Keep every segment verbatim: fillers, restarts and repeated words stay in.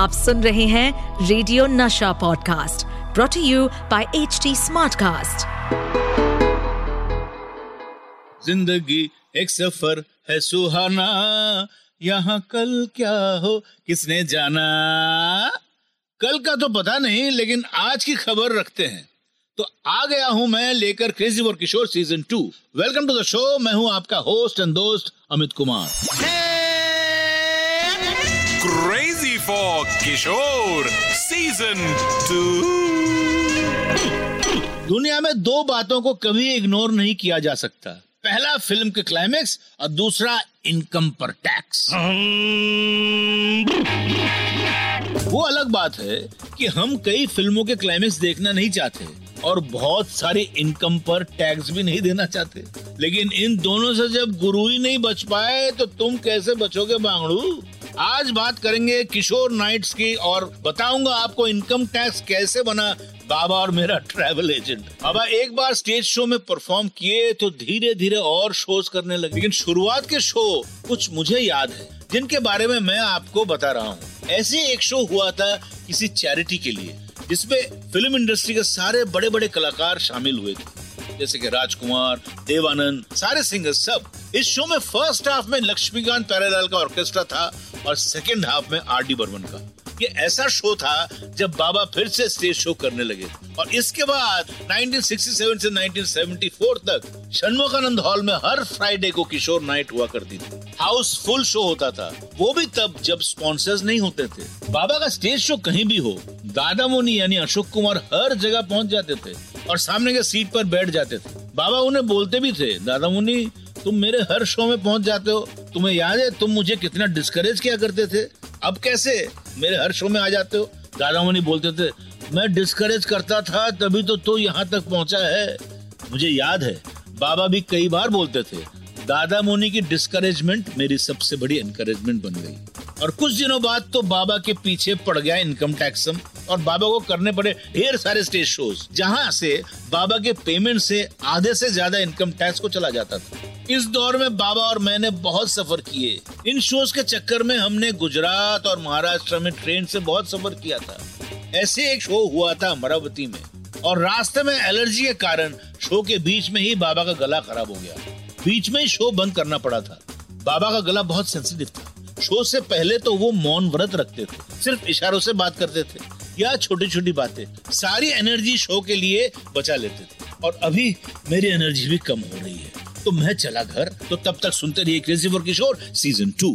आप सुन रहे हैं radio Nasha podcast brought to you by HD Smartcast. जिंदगी एक सफर है सुहाना, यहाँ कल क्या हो किसने जाना। कल का तो पता नहीं, लेकिन आज की खबर रखते हैं। तो आ गया हूं मैं लेकर crazy for Kishore season two. Welcome to the show. मैं हूं आपका होस्ट एंड दोस्त Amit Kumar. Crazy for Kishore season two. दुनिया में दो बातों को कभी इग्नोर नहीं किया जा सकता, पहला फिल्म के क्लाइमेक्स और दूसरा इनकम पर टैक्स। वो अलग बात है कि हम कई फिल्मों के क्लाइमेक्स देखना नहीं चाहते और बहुत सारे इनकम पर टैक्स भी नहीं देना चाहते, लेकिन इन दोनों से जब गुरु ही नहीं बच पाए तो तुम कैसे बचोगे बांगड़ू। आज बात करेंगे किशोर नाइट्स की और बताऊंगा आपको इनकम टैक्स कैसे बना बाबा और मेरा ट्रैवल एजेंट। अब एक बार स्टेज शो में परफॉर्म किए तो धीरे धीरे और शोज करने लगे, लेकिन शुरुआत के शो कुछ मुझे याद है जिनके बारे में मैं आपको बता रहा हूँ। ऐसे एक शो हुआ था किसी चैरिटी के लिए जिसमें फिल्म इंडस्ट्री के सारे बड़े बड़े कलाकार शामिल हुए थे, जैसे कि राजकुमार, देवानंद, सारे सिंगर सब। इस शो में फर्स्ट हाफ में लक्ष्मीकांत प्यारेलाल का ऑर्केस्ट्रा था और सेकेंड हाफ में आर डी बर्मन का। ये ऐसा शो था जब बाबा फिर से स्टेज शो करने लगे। और इसके बाद उन्नीस सौ सरसठ से उन्नीस सौ चौहत्तर तक शनमुखानंद हॉल में हर फ्राइडे को किशोर नाइट हुआ करती थी। हाउसफुल शो होता था, वो भी तब जब स्पॉन्सर्स नहीं होते थे। बाबा का स्टेज शो कहीं भी हो, दादा मुनि यानी अशोक कुमार हर जगह पहुंच जाते थे और सामने के सीट पर बैठ जाते थे। बाबा उन्हें बोलते भी थे, दादा मुनि तुम मेरे हर शो में पहुंच जाते हो, तुम्हें याद है तुम मुझे कितना डिस्करेज किया करते थे, अब कैसे मेरे हर शो में आ जाते हो। दादा मुनि बोलते थे, मैं डिस्करेज करता था तभी तो तू यहाँ तक पहुँचा है। मुझे याद है बाबा भी कई बार बोलते थे, दादा मुनि की डिस्करेजमेंट मेरी सबसे बड़ी एनकरेजमेंट बन गई। और कुछ दिनों बाद तो बाबा के पीछे पड़ गया इनकम टैक्स और बाबा को करने पड़े ढेर सारे स्टेज शोज, जहाँ से बाबा के पेमेंट से आधे से ज्यादा इनकम टैक्स को चला जाता था। इस दौर में बाबा और मैंने बहुत सफर किए। इन शोज के चक्कर में हमने गुजरात और महाराष्ट्र में ट्रेन से बहुत सफर किया था। ऐसे एक शो हुआ था अमरावती में और रास्ते में एलर्जी के कारण शो के बीच में ही बाबा का गला खराब हो गया। बीच में ही शो बंद करना पड़ा था। बाबा का गला बहुत सेंसिटिव था। शो से पहले तो वो मौन व्रत रखते थे, सिर्फ इशारों से बात करते थे या छोटी छोटी बातें, सारी एनर्जी शो के लिए बचा लेते थे। और अभी मेरी एनर्जी भी कम हो रही है तो मैं चला घर। तो तब तक सुनते रहिए crazy for Kishore season two.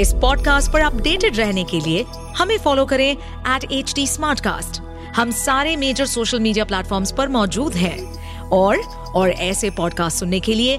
इस पॉडकास्ट पर अपडेटेड रहने के लिए हमें फॉलो करें एट एच डी स्मार्टकास्ट। हम सारे मेजर सोशल मीडिया प्लेटफॉर्म्स पर मौजूद हैं और और ऐसे पॉडकास्ट सुनने के लिए